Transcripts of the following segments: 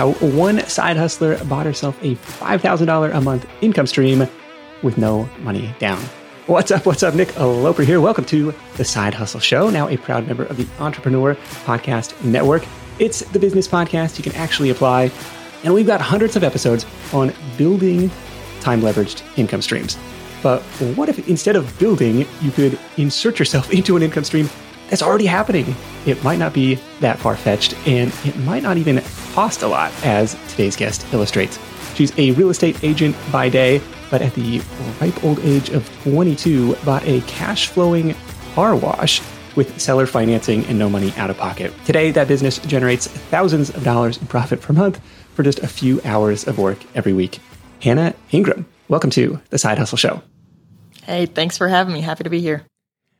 how one side hustler bought herself a $5,000 a month income stream with no money down. What's up? Nick Loper here. Welcome to The Side Hustle Show, now a proud member of the Entrepreneur Podcast Network. It's the business podcast you can actually apply, and we've got hundreds of episodes on building time-leveraged income streams. But what if instead of building, you could insert yourself into an income stream that's already happening? It might not be that far-fetched, and it might not even cost a lot, as today's guest illustrates. She's a real estate agent by day, but at the ripe old age of 22, bought a cash-flowing car wash with seller financing and no money out of pocket. Today, that business generates thousands of dollars in profit per month for just a few hours of work every week. Hannah Ingram, welcome to The Side Hustle Show. Hey, thanks for having me. Happy to be here.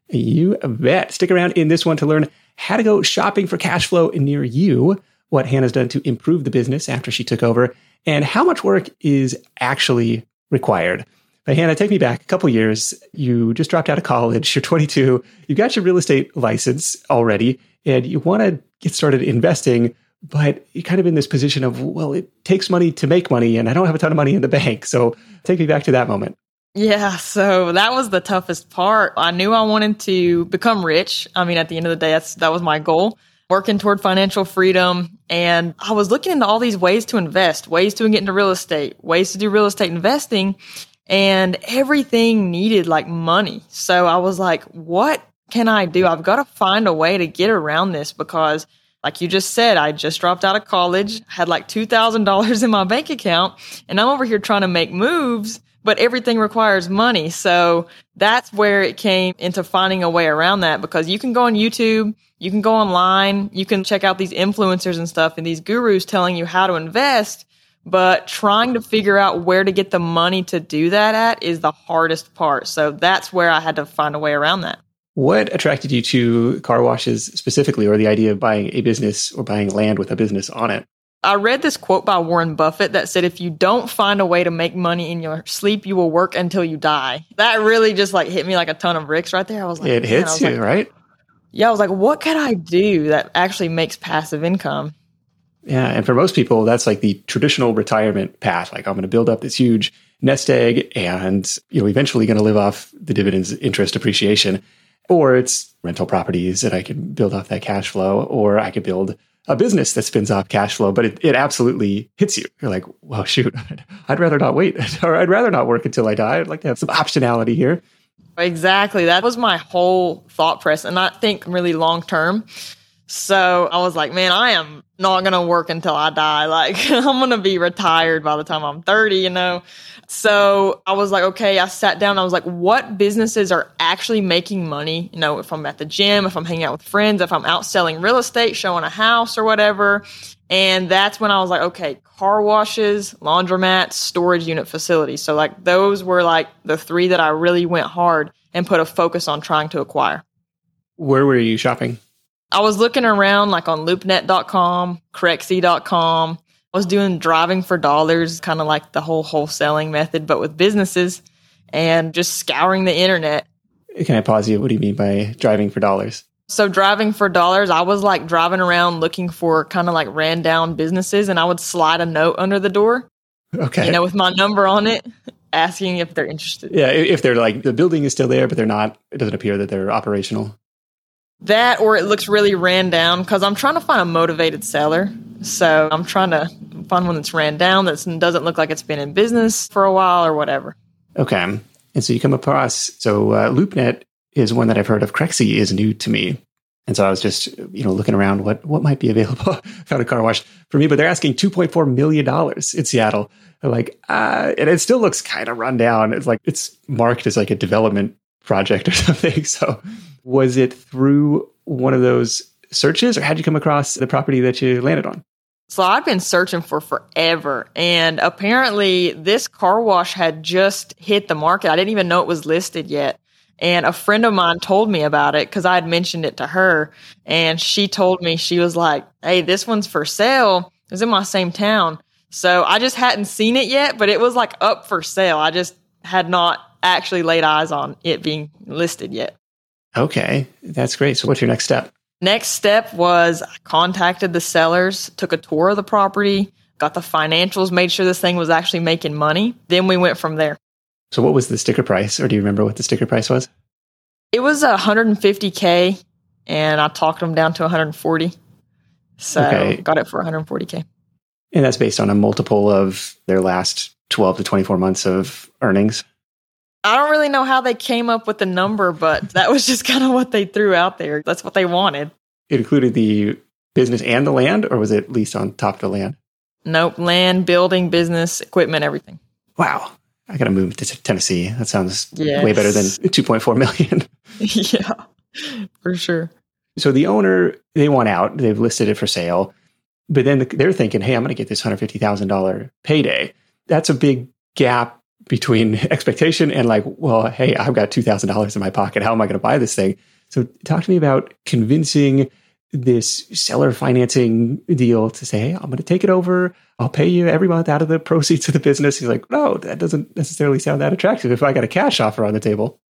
You bet. Stick around in this one to learn how to go shopping for cash flow near you, what Hannah's done to improve the business after she took over, and how much work is actually required. But Hannah, take me back a couple years. You just dropped out of college. You're 22. You got your real estate license already, and you want to get started investing, but you're kind of in this position of, well, it takes money to make money, and I don't have a ton of money in the bank. So take me back to that moment. Yeah, so that was the toughest part. I knew I wanted to become rich. I mean, at the end of the day, that was my goal, working toward financial freedom. And I was looking into all these ways to invest, ways to get into real estate, ways to do real estate investing, and everything needed like money. So I was like, what can I do? I've got to find a way to get around this because, like you just said, I just dropped out of college, had like $2,000 in my bank account, and I'm over here trying to make moves, but everything requires money. So that's where it came into finding a way around that, because you can go on YouTube, you can go online, you can check out these influencers and stuff and these gurus telling you how to invest, but trying to figure out where to get the money to do that at is the hardest part. So that's where I had to find a way around that. What attracted you to car washes specifically, or the idea of buying a business or buying land with a business on it? I read this quote by Warren Buffett that said, if you don't find a way to make money in your sleep, you will work until you die. That really just like hit me like a ton of bricks right there. I was like, it hits you, right? Yeah. I was like, what could I do that actually makes passive income? Yeah. And for most people, that's like the traditional retirement path. Like, I'm going to build up this huge nest egg and, you know, eventually going to live off the dividends, interest, appreciation, or it's rental properties that I can build off that cash flow, or I could build a business that spins off cash flow, but it absolutely hits you. You're like, well, shoot, I'd rather not wait, or I'd rather not work until I die. I'd like to have some optionality here. Exactly. That was my whole thought process. And I think really long term. So I was like, man, I am not going to work until I die. Like, I'm going to be retired by the time I'm 30, you know? So I was like, okay, I sat down. I was like, what businesses are actually making money? You know, if I'm at the gym, if I'm hanging out with friends, if I'm out selling real estate, showing a house or whatever. And that's when I was like, okay, car washes, laundromats, storage unit facilities. So like those were like the three that I really went hard and put a focus on trying to acquire. Where were you shopping? I was looking around like on loopnet.com, crexi.com. I was doing driving for dollars, kind of like the whole wholesaling method, but with businesses, and just scouring the internet. Can I pause you? What do you mean by driving for dollars? So driving for dollars, I was like driving around looking for kind of like ran down businesses, and I would slide a note under the door, okay, you know, with my number on it, asking if they're interested. Yeah, if they're like, the building is still there, but they're not, it doesn't appear that they're operational. That, or it looks really ran down, because I'm trying to find a motivated seller. So I'm trying to find one that's ran down, that doesn't look like it's been in business for a while or whatever. Okay. And so you come across, LoopNet is one that I've heard of. Crexi is new to me. And so I was just, you know, looking around what might be available. Found a car wash for me, but they're asking $2.4 million in Seattle. I'm like, and it still looks kind of run down. It's like, it's marked as like a development project or something. So was it through one of those searches, or how'd you come across the property that you landed on? So I've been searching for forever, and apparently this car wash had just hit the market. I didn't even know it was listed yet. And a friend of mine told me about it because I had mentioned it to her. And she told me, she was like, hey, this one's for sale. It was in my same town. So I just hadn't seen it yet, but it was like up for sale. I just had not actually laid eyes on it being listed yet. Okay, that's great. So what's your next step? Next step was I contacted the sellers, took a tour of the property, got the financials, made sure this thing was actually making money. Then we went from there. So what was the sticker price? Or do you remember what the sticker price was? It was $150K, and I talked them down to $140K. So okay. Got it for $140K. And that's based on a multiple of their last 12 to 24 months of earnings? I don't really know how they came up with the number, but that was just kind of what they threw out there. That's what they wanted. It included the business and the land, or was it leased on top of the land? Nope. Land, building, business, equipment, everything. Wow. I got to move to Tennessee. That sounds way better than $2.4 million. Yeah, for sure. So the owner, they want out. They've listed it for sale. But then they're thinking, hey, I'm going to get this $150,000 payday. That's a big gap between expectation and like, well, hey, I've got $2,000 in my pocket. How am I going to buy this thing? So talk to me about convincing this seller financing deal to say, hey, I'm going to take it over. I'll pay you every month out of the proceeds of the business. He's like, no, that doesn't necessarily sound that attractive if I got a cash offer on the table.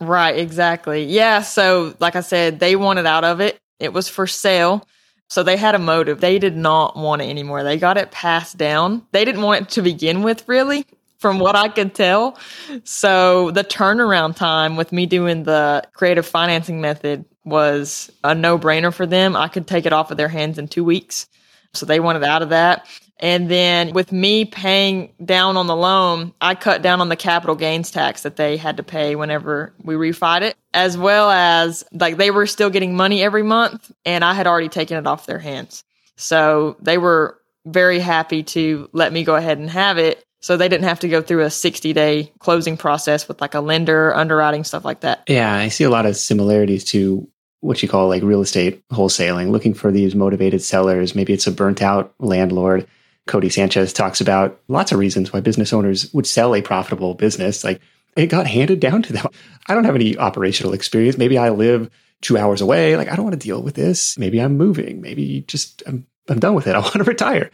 Right, exactly. Yeah. So like I said, they wanted out of it. It was for sale. So they had a motive. They did not want it anymore. They got it passed down. They didn't want it to begin with, really, from what I could tell. So the turnaround time with me doing the creative financing method was a no-brainer for them. I could take it off of their hands in 2 weeks. So they wanted out of that. And then with me paying down on the loan, I cut down on the capital gains tax that they had to pay whenever we refied it, as well as like they were still getting money every month and I had already taken it off their hands. So they were very happy to let me go ahead and have it. So they didn't have to go through a 60-day closing process with like a lender, underwriting, stuff like that. Yeah, I see a lot of similarities to what you call like real estate wholesaling, looking for these motivated sellers. Maybe it's a burnt out landlord. Cody Sanchez talks about lots of reasons why business owners would sell a profitable business. Like it got handed down to them. I don't have any operational experience. Maybe I live 2 hours away. Like I don't want to deal with this. Maybe I'm moving. Maybe just I'm done with it. I want to retire.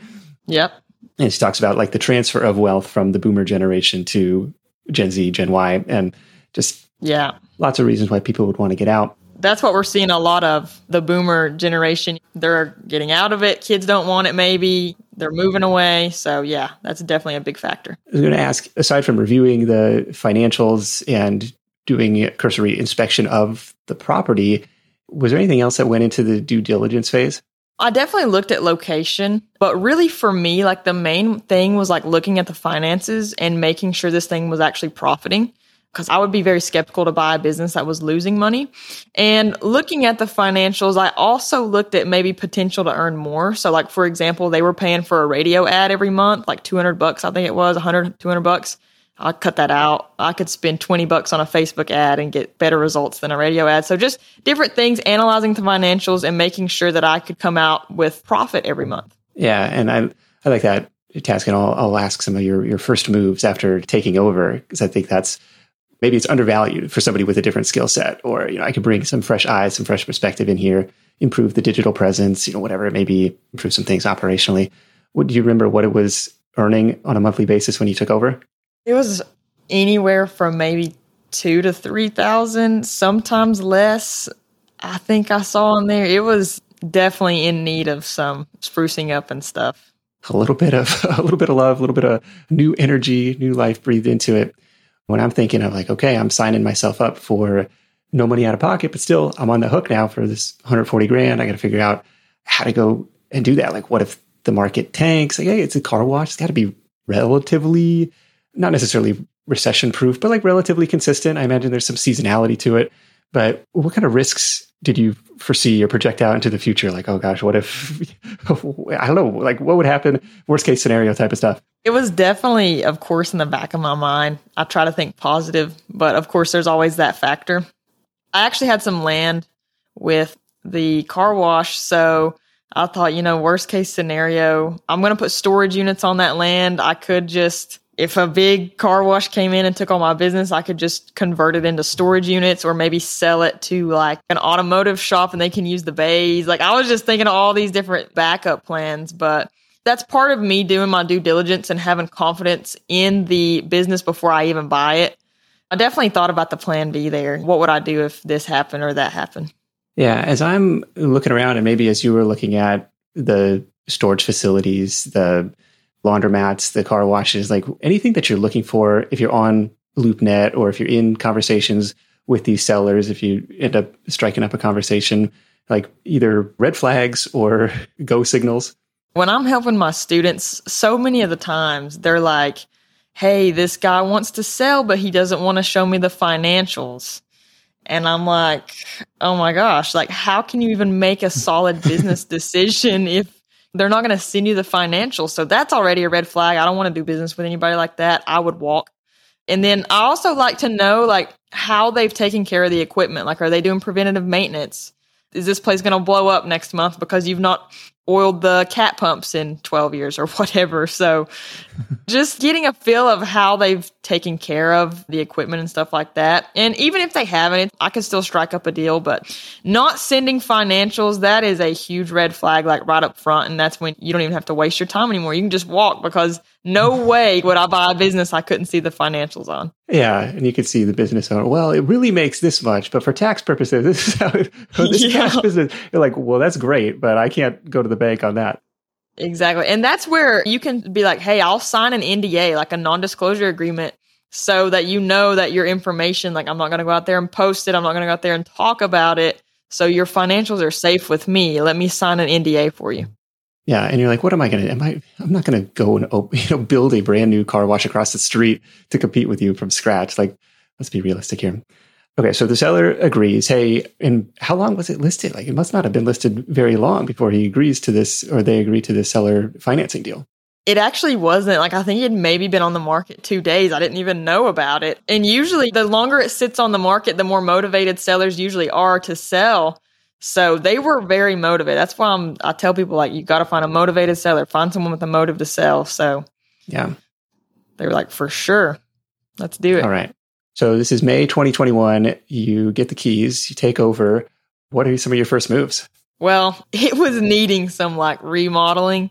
Yep. And she talks about like the transfer of wealth from the boomer generation to Gen Z, Gen Y, and just lots of reasons why people would want to get out. That's what we're seeing a lot of, the boomer generation. They're getting out of it. Kids don't want it, maybe. They're moving away. So yeah, that's definitely a big factor. I was going to ask, aside from reviewing the financials and doing a cursory inspection of the property, was there anything else that went into the due diligence phase? I definitely looked at location, but really for me, like the main thing was like looking at the finances and making sure this thing was actually profiting. Because I would be very skeptical to buy a business that was losing money. And looking at the financials, I also looked at maybe potential to earn more. So like, for example, they were paying for a radio ad every month, like $200, I think it was, $200. I cut that out. I could spend $20 on a Facebook ad and get better results than a radio ad. So just different things, analyzing the financials and making sure that I could come out with profit every month. Yeah, and I like that task. And I'll ask some of your first moves after taking over, because I think that's, maybe it's undervalued for somebody with a different skill set, or, I could bring some fresh eyes, some fresh perspective in here, improve the digital presence, whatever it may be, improve some things operationally. Do you remember what it was earning on a monthly basis when you took over? It was anywhere from maybe $2,000 to $3,000, sometimes less. I think I saw on there, it was definitely in need of some sprucing up and stuff. A little bit of love, a little bit of new energy, new life breathed into it. When I'm thinking of like, okay, I'm signing myself up for no money out of pocket, but still I'm on the hook now for this $140,000. I got to figure out how to go and do that. Like, what if the market tanks? Like, hey, it's a car wash. It's got to be relatively, not necessarily recession proof, but like relatively consistent. I imagine there's some seasonality to it. But what kind of risks did you foresee or project out into the future? Like, oh gosh, what if, I don't know, like what would happen? Worst case scenario type of stuff. It was definitely, of course, in the back of my mind. I try to think positive, but of course, there's always that factor. I actually had some land with the car wash. So I thought, worst case scenario, I'm going to put storage units on that land. I could just, if a big car wash came in and took all my business, I could just convert it into storage units or maybe sell it to like an automotive shop and they can use the bays. Like I was just thinking of all these different backup plans, but that's part of me doing my due diligence and having confidence in the business before I even buy it. I definitely thought about the plan B there. What would I do if this happened or that happened? Yeah. As I'm looking around and maybe as you were looking at the storage facilities, the laundromats, the car washes, like anything that you're looking for if you're on LoopNet or if you're in conversations with these sellers, if you end up striking up a conversation, like either red flags or go signals. When I'm helping my students, so many of the times they're like, hey, this guy wants to sell, but he doesn't want to show me the financials. And I'm like, oh my gosh, like how can you even make a solid business decision if they're not going to send you the financials? So that's already a red flag. I don't want to do business with anybody like that. I would walk. And then I also like to know like how they've taken care of the equipment. Like, are they doing preventative maintenance? Is this place going to blow up next month because you've not oiled the cat pumps in 12 years or whatever? So just getting a feel of how they've taken care of the equipment and stuff like that. And even if they haven't, I could still strike up a deal, but not sending financials, that is a huge red flag, like right up front. And that's when you don't even have to waste your time anymore. You can just walk because no way would I buy a business I couldn't see the financials on. Yeah. And you could see the business owner. Well, it really makes this much, but for tax purposes, this is how it, this tax business. You're like, well, that's great, but I can't go to the bank on that. Exactly. And that's where you can be like, hey, I'll sign an NDA, like a non-disclosure agreement, so that you know that your information, like I'm not going to go out there and post it. I'm not going to go out there and talk about it. So your financials are safe with me. Let me sign an NDA for you. Yeah. And you're like, what am I going to, I'm not going to go and build a brand new car wash across the street to compete with you from scratch. Like, let's be realistic here. Okay. So the seller agrees. Hey, and how long was it listed? Like, it must not have been listed very long before he agrees to this, or they agree to this seller financing deal. It actually wasn't. Like, I think it had maybe been on the market 2 days. I didn't even know about it. And usually the longer it sits on the market, the more motivated sellers usually are to sell. So they were very motivated. That's why I tell people, like, you got to find a motivated seller, find someone with a motive to sell. So yeah, they were like, for sure, let's do it. All right. So this is May 2021. You get the keys, you take over. What are some of your first moves? Well, it was needing some like remodeling.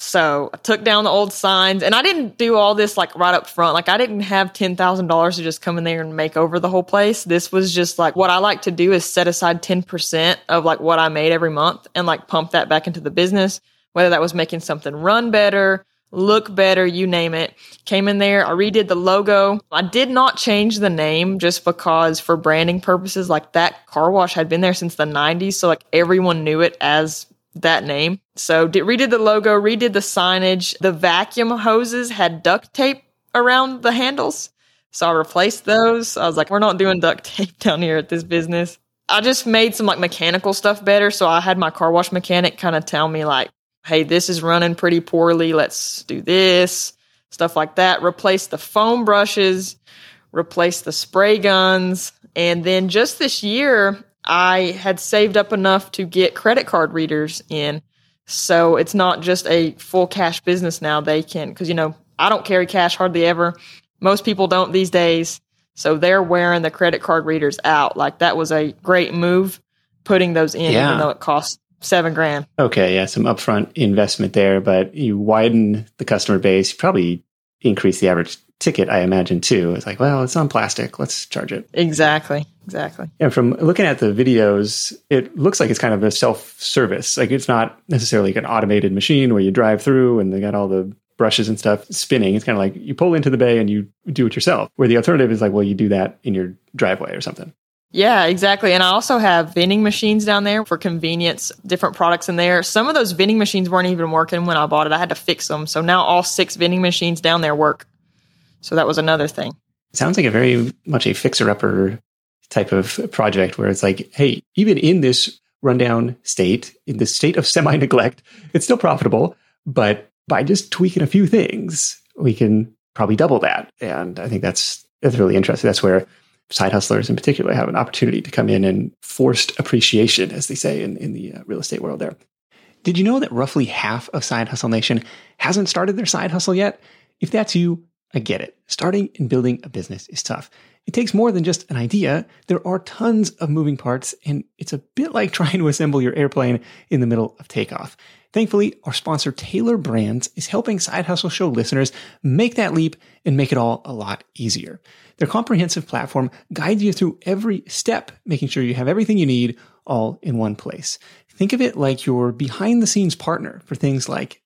So I took down the old signs, and I didn't do all this like right up front. Like, I didn't have $10,000 to just come in there and make over the whole place. This was just like, what I like to do is set aside 10% of like what I made every month and like pump that back into the business, whether that was making something run better, look better, you name it. Came in there, I redid the logo. I did not change the name just because for branding purposes, like that car wash had been there since the 90s. So like everyone knew it as that name. So redid the logo, redid the signage. The vacuum hoses had duct tape around the handles. So I replaced those. I was like, we're not doing duct tape down here at this business. I just made some like mechanical stuff better. So I had my car wash mechanic kind of tell me like, hey, this is running pretty poorly. Let's do this. Stuff like that. Replace the foam brushes, replace the spray guns. And then just this year, I had saved up enough to get credit card readers in. So it's not just a full cash business now. They can, because, you know, I don't carry cash hardly ever. Most people don't these days. So they're wearing the credit card readers out. Like, that was a great move, putting those in, yeah, even though it costs $7,000. Okay. Yeah. Some upfront investment there, but you widen the customer base, you probably increase the average ticket, I imagine, too. It's like, well, it's on plastic. Let's charge it. Exactly. And from looking at the videos, it looks like it's kind of a self-service. Like, it's not necessarily like an automated machine where you drive through and they got all the brushes and stuff spinning. It's kind of like you pull into the bay and you do it yourself, where the alternative is like, well, you do that in your driveway or something. Yeah, exactly. And I also have vending machines down there for convenience, different products in there. Some of those vending machines weren't even working when I bought it. I had to fix them. So now all 6 vending machines down there work. So that was another thing. Sounds like a very much a fixer-upper type of project, where it's like, hey, even in this rundown state, in this state of semi-neglect, it's still profitable, but by just tweaking a few things, we can probably double that. And I think that's really interesting. That's where side hustlers in particular have an opportunity to come in, and forced appreciation, as they say in the real estate world there. Did you know that roughly half of Side Hustle Nation hasn't started their side hustle yet? If that's you, I get it. Starting and building a business is tough. It takes more than just an idea. There are tons of moving parts, and it's a bit like trying to assemble your airplane in the middle of takeoff. Thankfully, our sponsor, Taylor Brands, is helping Side Hustle Show listeners make that leap and make it all a lot easier. Their comprehensive platform guides you through every step, making sure you have everything you need all in one place. Think of it like your behind-the-scenes partner for things like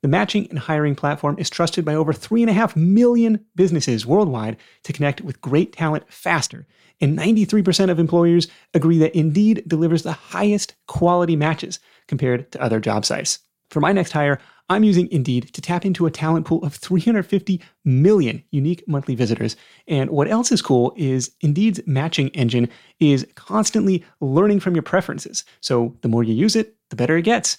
The matching and hiring platform is trusted by over 3.5 million businesses worldwide to connect with great talent faster. And 93% of employers agree that Indeed delivers the highest quality matches compared to other job sites. For my next hire, I'm using Indeed to tap into a talent pool of 350 million unique monthly visitors. And what else is cool is Indeed's matching engine is constantly learning from your preferences. So the more you use it, the better it gets.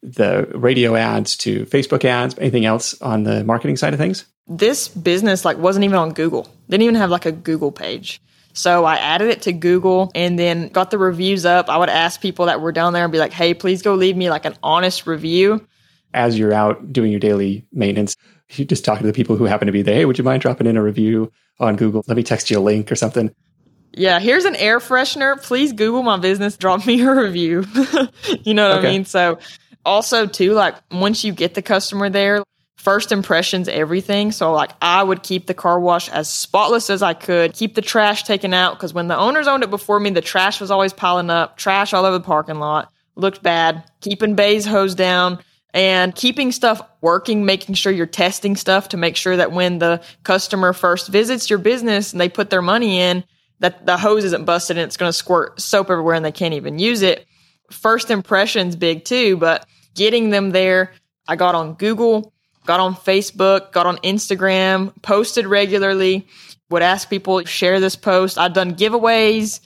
the radio ads to Facebook ads. Anything else on the marketing side of things? This business wasn't even on Google. Didn't even have a Google page. So I added it to Google and then got the reviews up. I would ask people that were down there and be like, hey, please go leave me an honest review. As you're out doing your daily maintenance, you just talk to the people who happen to be there. Hey, would you mind dropping in a review on Google? Let me text you a link or something. Yeah, here's an air freshener. Please Google my business. Drop me a review. You know what I mean? So also, too, once you get the customer there, first impressions, everything. So, I would keep the car wash as spotless as I could, keep the trash taken out, because when the owners owned it before me, the trash was always piling up, trash all over the parking lot, looked bad, keeping bays hosed down, and keeping stuff working, making sure you're testing stuff to make sure that when the customer first visits your business and they put their money in, that the hose isn't busted and it's going to squirt soap everywhere and they can't even use it. First impressions, big too, but getting them there. I got on Google, got on Facebook, got on Instagram, posted regularly, would ask people, share this post. I've done giveaways.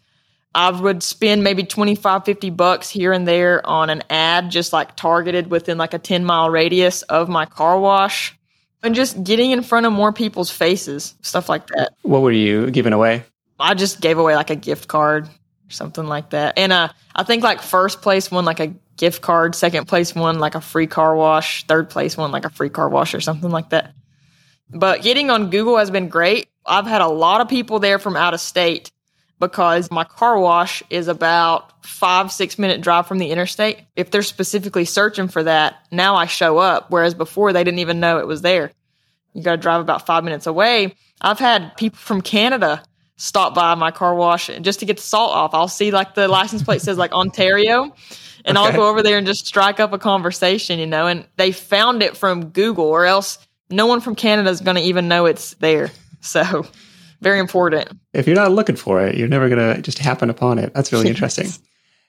I would spend maybe $25-$50 here and there on an ad, just targeted within a 10-mile radius of my car wash and just getting in front of more people's faces, stuff like that. What were you giving away? I just gave away a gift card, something like that. And I think first place won a gift card, second place won a free car wash, third place won a free car wash or something like that. But getting on Google has been great. I've had a lot of people there from out of state because my car wash is about 5-6 minute drive from the interstate. If they're specifically searching for that, now I show up, whereas before they didn't even know it was there. You got to drive about 5 minutes away. I've had people from Canada stop by my car wash just to get the salt off. I'll see the license plate says Ontario and okay. I'll go over there and just strike up a conversation, and they found it from Google, or else no one from Canada is going to even know it's there. So very important. If you're not looking for it, you're never going to just happen upon it. That's really interesting.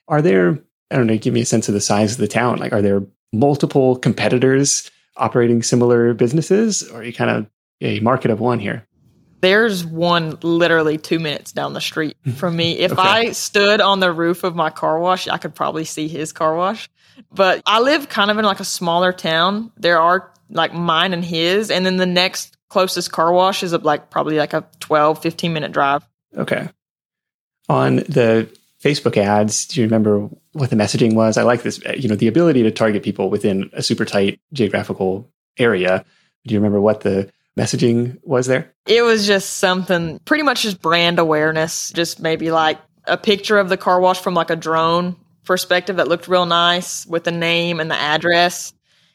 Are there, I don't know, give me a sense of the size of the town. Are there multiple competitors operating similar businesses, or are you kind of a market of one here? There's one literally 2 minutes down the street from me. If I stood on the roof of my car wash, I could probably see his car wash. But I live kind of in a smaller town. There are mine and his. And then the next closest car wash is probably a 12-15 minute drive. Okay. On the Facebook ads, do you remember what the messaging was? I like this, the ability to target people within a super tight geographical area. Do you remember what the messaging was there? It was just something pretty much just brand awareness, just maybe a picture of the car wash from a drone perspective that looked real nice with the name and the address.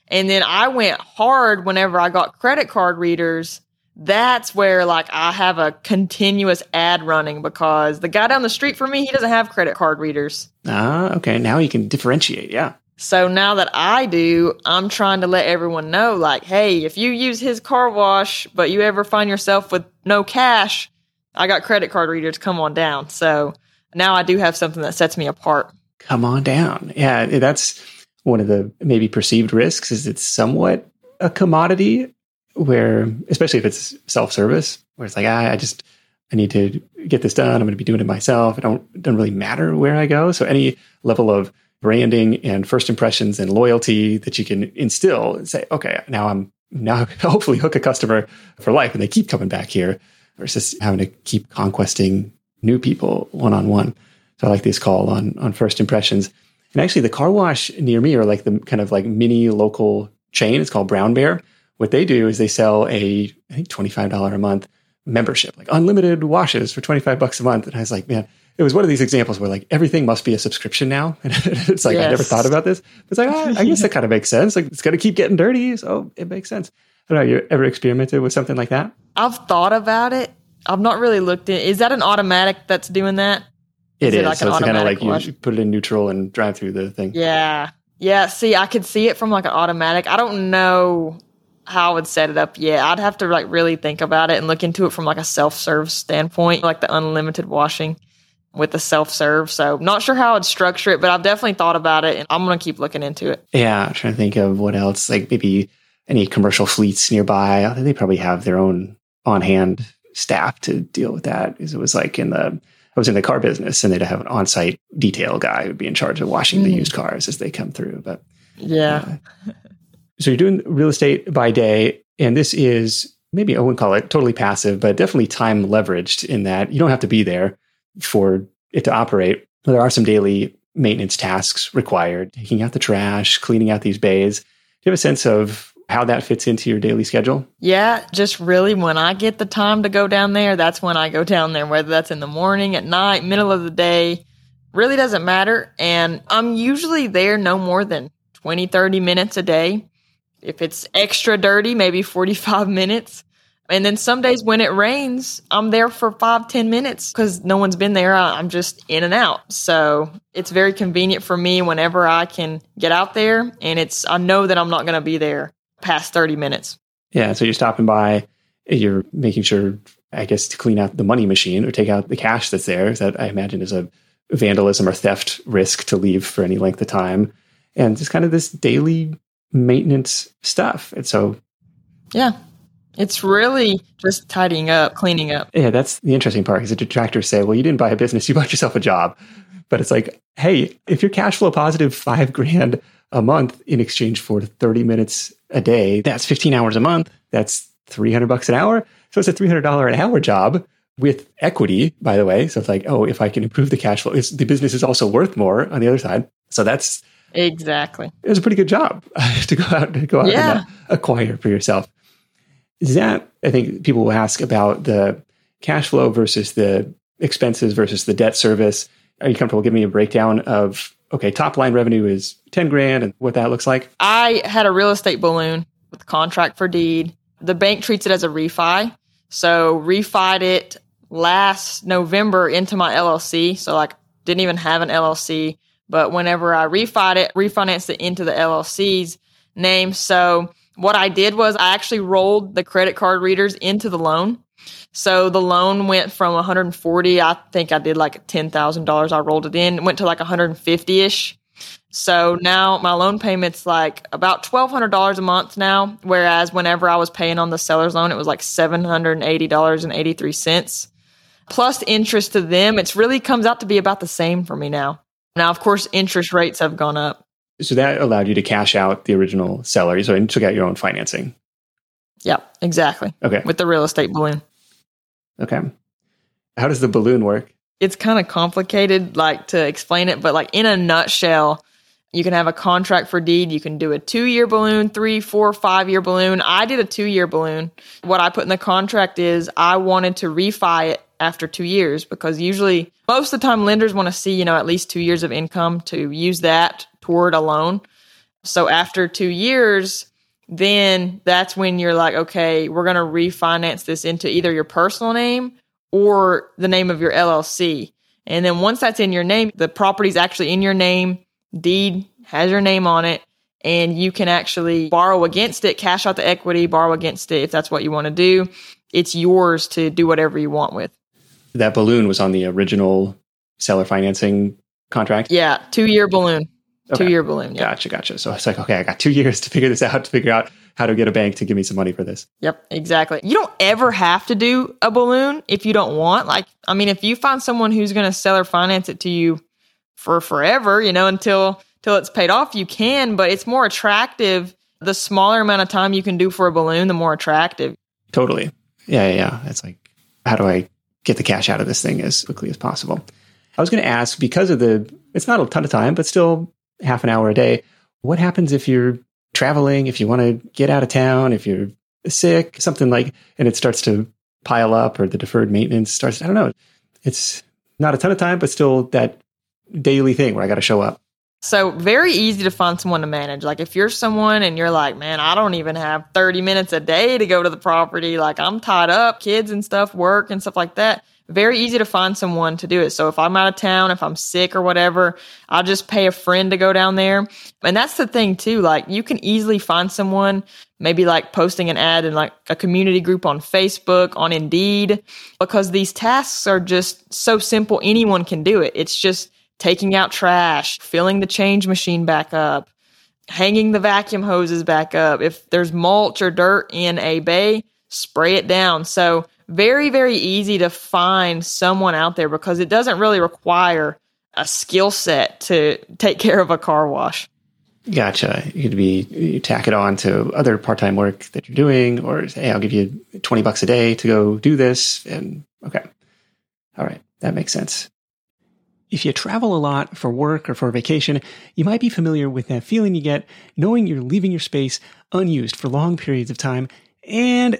And then I went hard whenever I got credit card readers that's where like I have a continuous ad running because the guy down the street from me, he doesn't have credit card readers. Ah, okay. Now you can differentiate. Yeah. So now that I do, I'm trying to let everyone know like, hey, if you use his car wash, but you ever find yourself with no cash, I got credit card readers. Come on down. So now I do have something that sets me apart. Come on down. Yeah. That's one of the maybe perceived risks is it's somewhat a commodity where, especially if it's self-service, where it's like, I need to get this done. I'm going to be doing it myself. It doesn't really matter where I go. So any level of branding and first impressions and loyalty that you can instill and say, okay, now hopefully hook a customer for life and they keep coming back here versus having to keep conquesting new people one-on-one. So I like this call on first impressions. And actually the car wash near me are like the kind of like mini local chain. It's called Brown Bear. What they do is they sell I think $25 a month membership, like unlimited washes for $25 a month. And I was like, man, it was one of these examples where like everything must be a subscription now. And it's like, yes. I never thought about this. It's like, I guess that kind of makes sense. Like it's going to keep getting dirty. So it makes sense. I don't know. You ever experimented with something like that? I've thought about it. I've not really looked in. Is that an automatic that's doing that? It is. Like so it's kind of like you put it in neutral and drive through the thing. Yeah. Yeah. See, I could see it from like an automatic. I don't know how I would set it up yet. I'd have to like really think about it and look into it from like a self-serve standpoint, like the unlimited washing with the self-serve. So not sure how I'd structure it, but I've definitely thought about it and I'm going to keep looking into it. Yeah. I'm trying to think of what else, like maybe any commercial fleets nearby. I think they probably have their own on-hand staff to deal with that. Because it was like I was in the car business and they'd have an on-site detail guy who'd be in charge of washing the used cars as they come through. But yeah. So you're doing real estate by day. And this is maybe, I wouldn't call it totally passive, but definitely time leveraged in that you don't have to be there for it to operate. But there are some daily maintenance tasks required, taking out the trash, cleaning out these bays. Do you have a sense of how that fits into your daily schedule? Yeah, just really when I get the time to go down there, that's when I go down there, whether that's in the morning, at night, middle of the day, really doesn't matter. And I'm usually there no more than 20, 30 minutes a day. If it's extra dirty, maybe 45 minutes. And then some days when it rains, I'm there for 5-10 minutes because no one's been there. I'm just in and out. So it's very convenient for me whenever I can get out there. And I know that I'm not going to be there past 30 minutes. Yeah. So you're stopping by, you're making sure, I guess, to clean out the money machine or take out the cash that's there. That I imagine is a vandalism or theft risk to leave for any length of time. And just kind of this daily maintenance stuff. And so, yeah, it's really just tidying up, cleaning up. Yeah. That's the interesting part because the detractors say, well, you didn't buy a business, you bought yourself a job. But it's like, hey, if you're cash flow positive $5,000 a month in exchange for 30 minutes a day, that's 15 hours a month. That's $300 an hour. So it's a $300 an hour job with equity, by the way. So it's like, oh, if I can improve the cash flow, the business is also worth more on the other side. So that's exactly. It was a pretty good job to go out and acquire for yourself. I think people will ask about the cash flow versus the expenses versus the debt service. Are you comfortable giving me a breakdown of, okay, top line revenue is $10,000 and what that looks like? I had a real estate balloon with contract for deed. The bank treats it as a refi. So refied it last November into my LLC. So like didn't even have an LLC, but whenever I refinanced it into the LLC's name. So what I did was I actually rolled the credit card readers into the loan. So the loan went from 140, I think I did like $10,000. I rolled it in, went to like 150-ish. So now my loan payment's like about $1,200 a month now, whereas whenever I was paying on the seller's loan, it was like $780.83. Plus interest to them, it really comes out to be about the same for me now. Now, of course, interest rates have gone up. So that allowed you to cash out the original seller. So you took out your own financing. Yeah, exactly. Okay. With the real estate balloon. Okay. How does the balloon work? It's kind of complicated like to explain it, but like in a nutshell, you can have a contract for deed. You can do a 2-year balloon, 3, 4, 5-year balloon. I did a 2-year balloon. What I put in the contract is I wanted to refi it after 2 years because usually most of the time lenders want to see, at least 2 years of income to use that toward a loan. So after 2 years, then that's when you're like, okay, we're going to refinance this into either your personal name or the name of your LLC. And then once that's in your name, the property's actually in your name, deed has your name on it, and you can actually borrow against it, cash out the equity, borrow against it if that's what you want to do. It's yours to do whatever you want with. That balloon was on the original seller financing contract? Yeah, 2-year balloon. Okay. 2-year balloon. Yeah. Gotcha. So it's like, okay, I got 2 years to figure this out, to figure out how to get a bank to give me some money for this. Yep, exactly. You don't ever have to do a balloon if you don't want. Like, I mean, if you find someone who's going to seller finance it to you for forever, you know, until it's paid off, you can, but it's more attractive. The smaller amount of time you can do for a balloon, the more attractive. Totally. Yeah. It's like, how do I get the cash out of this thing as quickly as possible? I was going to ask, because of it's not a ton of time, but still half an hour a day, what happens if you're traveling, if you want to get out of town, if you're sick, something like, and it starts to pile up, or the deferred maintenance starts, I don't know. It's not a ton of time, but still that daily thing where I got to show up. So very easy to find someone to manage. Like if you're someone and you're like, man, I don't even have 30 minutes a day to go to the property. Like I'm tied up, kids and stuff, work and stuff like that. Very easy to find someone to do it. So if I'm out of town, if I'm sick or whatever, I'll just pay a friend to go down there. And that's the thing too. Like you can easily find someone, maybe like posting an ad in like a community group on Facebook, on Indeed, because these tasks are just so simple. Anyone can do it. It's just taking out trash, filling the change machine back up, hanging the vacuum hoses back up. If there's mulch or dirt in a bay, spray it down. So very, very easy to find someone out there because it doesn't really require a skill set to take care of a car wash. Gotcha. You tack it on to other part-time work that you're doing, or hey, I'll give you $20 a day to go do this. And okay. All right. That makes sense. If you travel a lot for work or for vacation, you might be familiar with that feeling you get knowing you're leaving your space unused for long periods of time, and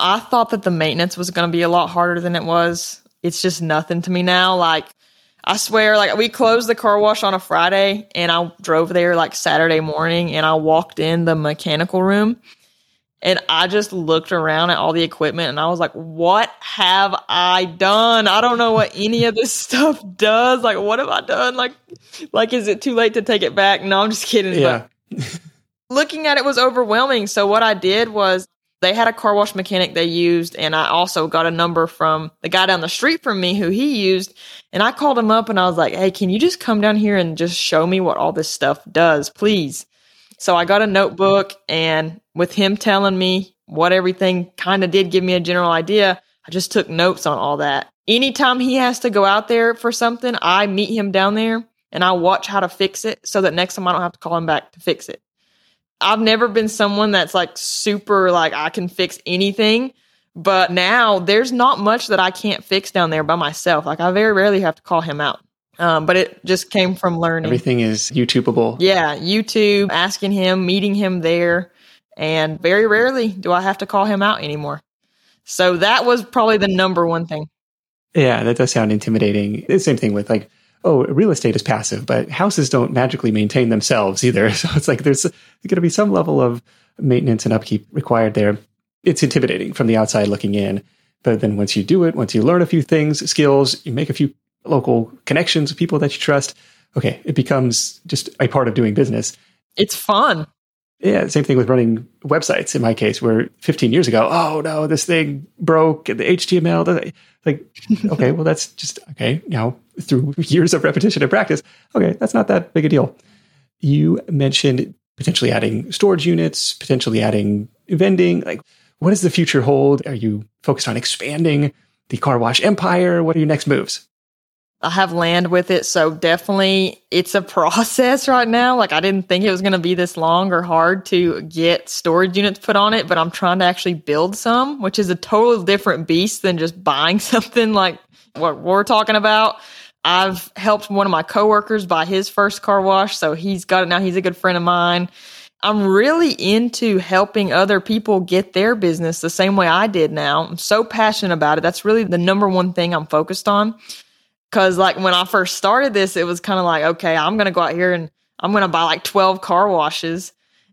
I thought that the maintenance was going to be a lot harder than it was. It's just nothing to me now. Like, I swear, like we closed the car wash on a Friday and I drove there like Saturday morning and I walked in the mechanical room. And I just looked around at all the equipment and I was like, what have I done? I don't know what any of this stuff does. Like, what have I done? Like, is it too late to take it back? No, I'm just kidding. Yeah. But looking at it was overwhelming. So what I did was they had a car wash mechanic they used. And I also got a number from the guy down the street from me who he used. And I called him up and I was like, hey, can you just come down here and just show me what all this stuff does, please? So I got a notebook, and with him telling me what everything kind of did, give me a general idea, I just took notes on all that. Anytime he has to go out there for something, I meet him down there and I watch how to fix it so that next time I don't have to call him back to fix it. I've never been someone that's like super like I can fix anything, but now there's not much that I can't fix down there by myself. Like I very rarely have to call him out. But it just came from learning. Everything is YouTubeable. Yeah, YouTube, asking him, meeting him there. And very rarely do I have to call him out anymore. So that was probably the number one thing. Yeah, that does sound intimidating. The same thing with like, oh, real estate is passive, but houses don't magically maintain themselves either. So it's like there's going to be some level of maintenance and upkeep required there. It's intimidating from the outside looking in. But then once you do it, once you learn a few things, skills, you make a few local connections, people that you trust. Okay, it becomes just a part of doing business. It's fun. Yeah, same thing with running websites in my case, where 15 years ago, oh no, this thing broke and the HTML, like, okay, well, that's just, okay, now through years of repetition and practice, okay, that's not that big a deal. You mentioned potentially adding storage units, potentially adding vending. Like, what does the future hold? Are you focused on expanding the car wash empire? What are your next moves? I have land with it, so definitely it's a process right now. Like, I didn't think it was going to be this long or hard to get storage units put on it, but I'm trying to actually build some, which is a totally different beast than just buying something like what we're talking about. I've helped one of my coworkers buy his first car wash, so he's got it now. He's a good friend of mine. I'm really into helping other people get their business the same way I did now. I'm so passionate about it. That's really the number one thing I'm focused on. Because like when I first started this, it was kind of like, okay, I'm going to go out here and I'm going to buy like 12 car washes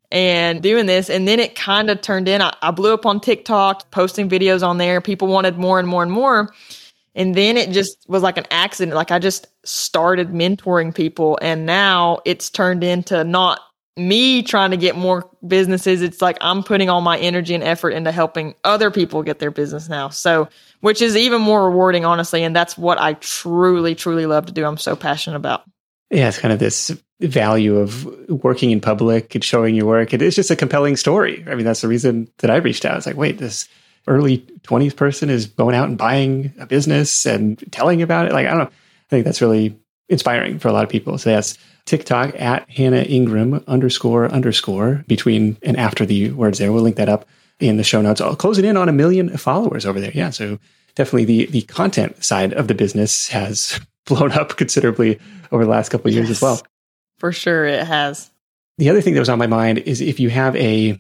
and doing this. And then it kind of turned in, I blew up on TikTok, posting videos on there. People wanted more and more and more. And then it just was like an accident. Like I just started mentoring people. And now it's turned into not me trying to get more businesses. It's like I'm putting all my energy and effort into helping other people get their business now. So, which is even more rewarding, honestly. And that's what I truly, truly love to do. I'm so passionate about. Yeah, it's kind of this value of working in public and showing your work. It is just a compelling story. I mean, that's the reason that I reached out. It's like, wait, this early 20s person is going out and buying a business and telling about it. Like, I don't know. I think that's really inspiring for a lot of people. So that's TikTok at Hannah Ingram __ between and after the words there. We'll link that up in the show notes. I'll close it in on 1 million followers over there. Yeah. So definitely the content side of the business has blown up considerably over the last couple of years as well. For sure it has. The other thing that was on my mind is if you have a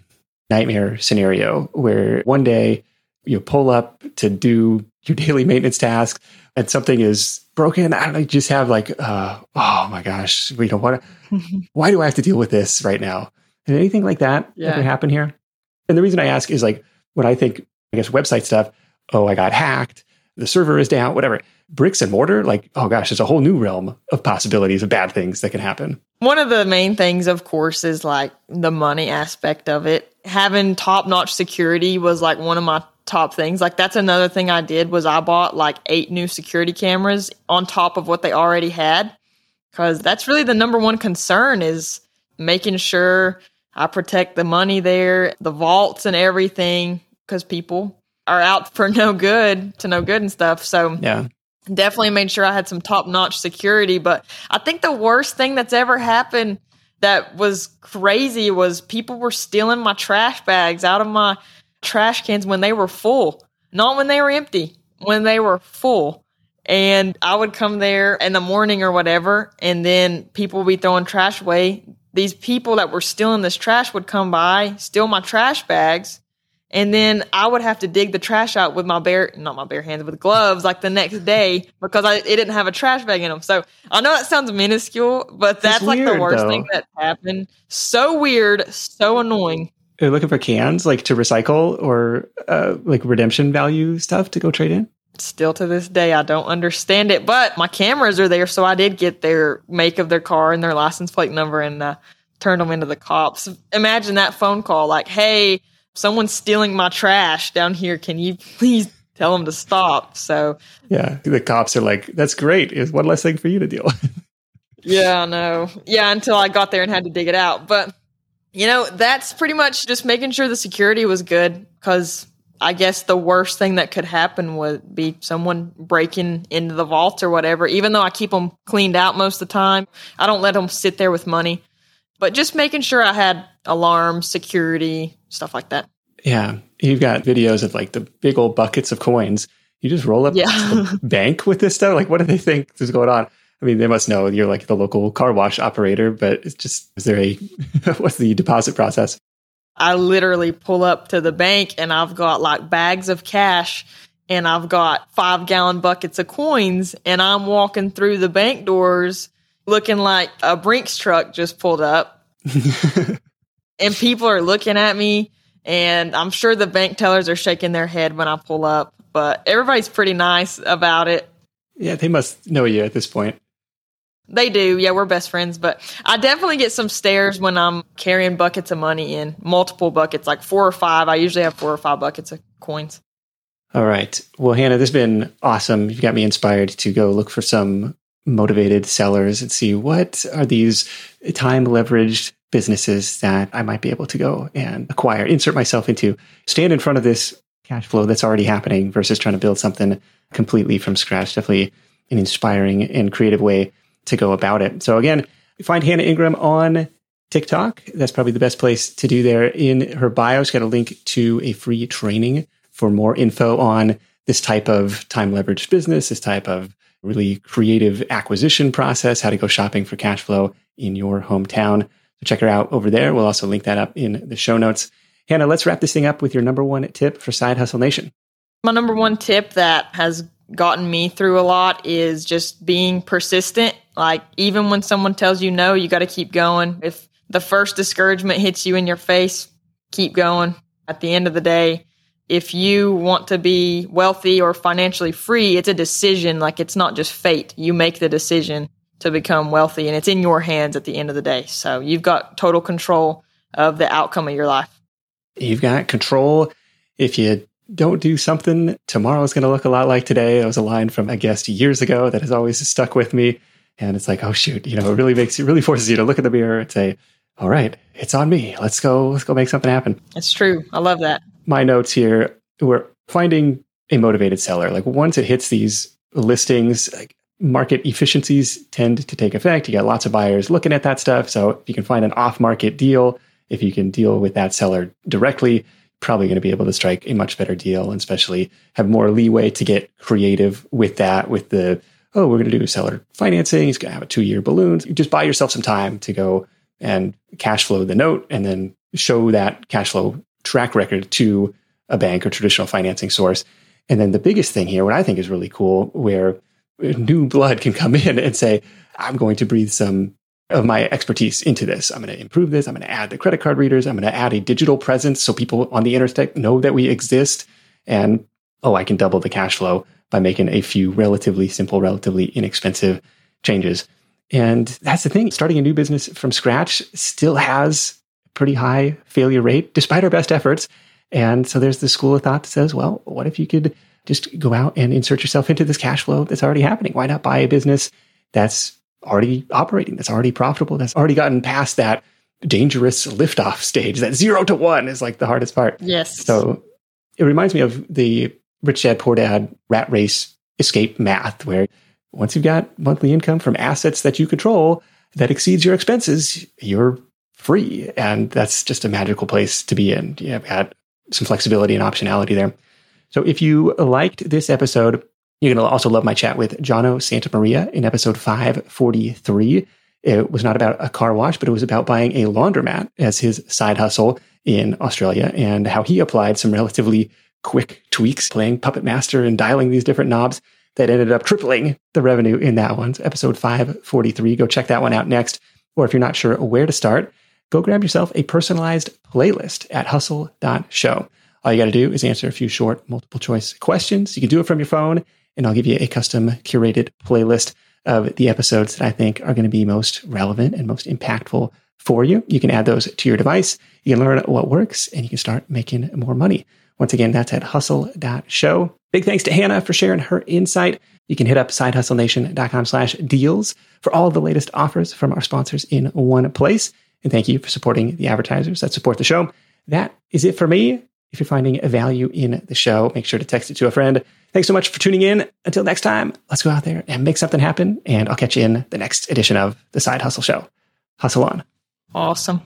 nightmare scenario where one day you pull up to do your daily maintenance task and something is broken. I don't know. You just have like, oh my gosh, we don't want to, why do I have to deal with this right now? And anything like that ever happen here? And the reason I ask is like, when I think, I guess, website stuff, oh, I got hacked, the server is down, whatever. Bricks and mortar, like, oh gosh, there's a whole new realm of possibilities of bad things that can happen. One of the main things, of course, is like the money aspect of it. Having top-notch security was like one of my top things. Like that's another thing I did was I bought like 8 new security cameras on top of what they already had. Cause that's really the number one concern is making sure I protect the money there, the vaults and everything. Cause people are out for no good to no good and stuff. So yeah, definitely made sure I had some top-notch security. But I think the worst thing that's ever happened that was crazy was people were stealing my trash bags out of my trash cans when they were full, not when they were empty, when they were full. And I would come there in the morning or whatever, and then people would be throwing trash away. These people that were stealing this trash would come by, steal my trash bags, and then I would have to dig the trash out with not my bare hands, with gloves like the next day because it didn't have a trash bag in them. So I know that sounds minuscule, but that's weird, like the worst thing that happened. So weird, so annoying. Are you looking for cans like to recycle or like redemption value stuff to go trade in? Still to this day, I don't understand it, but my cameras are there. So I did get their make of their car and their license plate number and turned them into the cops. Imagine that phone call like, hey, someone's stealing my trash down here. Can you please tell them to stop? So yeah, the cops are like, that's great. It's one less thing for you to deal with. Yeah, I know. Yeah, until I got there and had to dig it out. But you know, that's pretty much just making sure the security was good because I guess the worst thing that could happen would be someone breaking into the vault or whatever, even though I keep them cleaned out most of the time. I don't let them sit there with money, but just making sure I had alarms, security, stuff like that. Yeah. You've got videos of like the big old buckets of coins. You just roll up to the bank with this stuff. Like, what do they think is going on? I mean, they must know you're like the local car wash operator, but it's just, is there a, what's the deposit process? I literally pull up to the bank and I've got like bags of cash and I've got 5-gallon buckets of coins and I'm walking through the bank doors looking like a Brinks truck just pulled up and people are looking at me and I'm sure the bank tellers are shaking their head when I pull up, but everybody's pretty nice about it. Yeah, they must know you at this point. They do. Yeah, we're best friends. But I definitely get some stares when I'm carrying buckets of money in, multiple buckets, like 4 or 5. I usually have 4 or 5 buckets of coins. All right. Well, Hannah, this has been awesome. You've got me inspired to go look for some motivated sellers and see what are these time-leveraged businesses that I might be able to go and acquire, insert myself into, stand in front of this cash flow that's already happening versus trying to build something completely from scratch. Definitely an inspiring and creative way to go about it. So again, find Hannah Ingram on TikTok. That's probably the best place to do there. In her bio, she's got a link to a free training for more info on this type of time leveraged business, this type of really creative acquisition process, how to go shopping for cash flow in your hometown. So check her out over there. We'll also link that up in the show notes. Hannah, let's wrap this thing up with your number one tip for Side Hustle Nation. My number one tip that has gotten me through a lot is just being persistent. Like, even when someone tells you no, you got to keep going. If the first discouragement hits you in your face, keep going. At the end of the day, if you want to be wealthy or financially free, it's a decision. Like, it's not just fate. You make the decision to become wealthy, and it's in your hands at the end of the day. So you've got total control of the outcome of your life. You've got control. If you don't do something, tomorrow is going to look a lot like today. That was a line from a guest years ago that has always stuck with me. And it's like, oh shoot, it really forces you to look in the mirror and say, all right, it's on me. Let's go make something happen. It's true. I love that. My notes here were finding a motivated seller. Like, once it hits these listings, like, market efficiencies tend to take effect. You got lots of buyers looking at that stuff. So if you can find an off-market deal, if you can deal with that seller directly, probably going to be able to strike a much better deal, and especially have more leeway to get creative with that, with the, oh, we're going to do seller financing. It's going to have a 2-year balloon. You just buy yourself some time to go and cash flow the note and then show that cash flow track record to a bank or traditional financing source. And then the biggest thing here, what I think is really cool, where new blood can come in and say, I'm going to breathe some of my expertise into this. I'm going to improve this. I'm going to add the credit card readers. I'm going to add a digital presence so people on the internet know that we exist. And, I can double the cash flow by making a few relatively simple, relatively inexpensive changes. And that's the thing. Starting a new business from scratch still has a pretty high failure rate, despite our best efforts. And so there's the school of thought that says, well, what if you could just go out and insert yourself into this cash flow that's already happening? Why not buy a business that's already operating, that's already profitable, that's already gotten past that dangerous liftoff stage? That 0 to 1 is like the hardest part. Yes. So it reminds me of the rich dad, poor dad, rat race escape math, where once you've got monthly income from assets that you control that exceeds your expenses, you're free. And that's just a magical place to be in. You've got some flexibility and optionality there. So if you liked this episode, you're going to also love my chat with Jono Santamaria in episode 543. It was not about a car wash, but it was about buying a laundromat as his side hustle in Australia, and how he applied some relatively quick tweaks, playing puppet master and dialing these different knobs, that ended up tripling the revenue in that one. So episode 543. Go check that one out next. Or if you're not sure where to start, go grab yourself a personalized playlist at hustle.show. All you got to do is answer a few short multiple choice questions. You can do it from your phone, and I'll give you a custom curated playlist of the episodes that I think are going to be most relevant and most impactful for you. You can add those to your device. You can learn what works, and you can start making more money. Once again, that's at hustle.show. Big thanks to Hannah for sharing her insight. You can hit up sidehustlenation.com/deals for all the latest offers from our sponsors in one place. And thank you for supporting the advertisers that support the show. That is it for me. If you're finding a value in the show, make sure to text it to a friend. Thanks so much for tuning in. Until next time, let's go out there and make something happen. And I'll catch you in the next edition of The Side Hustle Show. Hustle on. Awesome.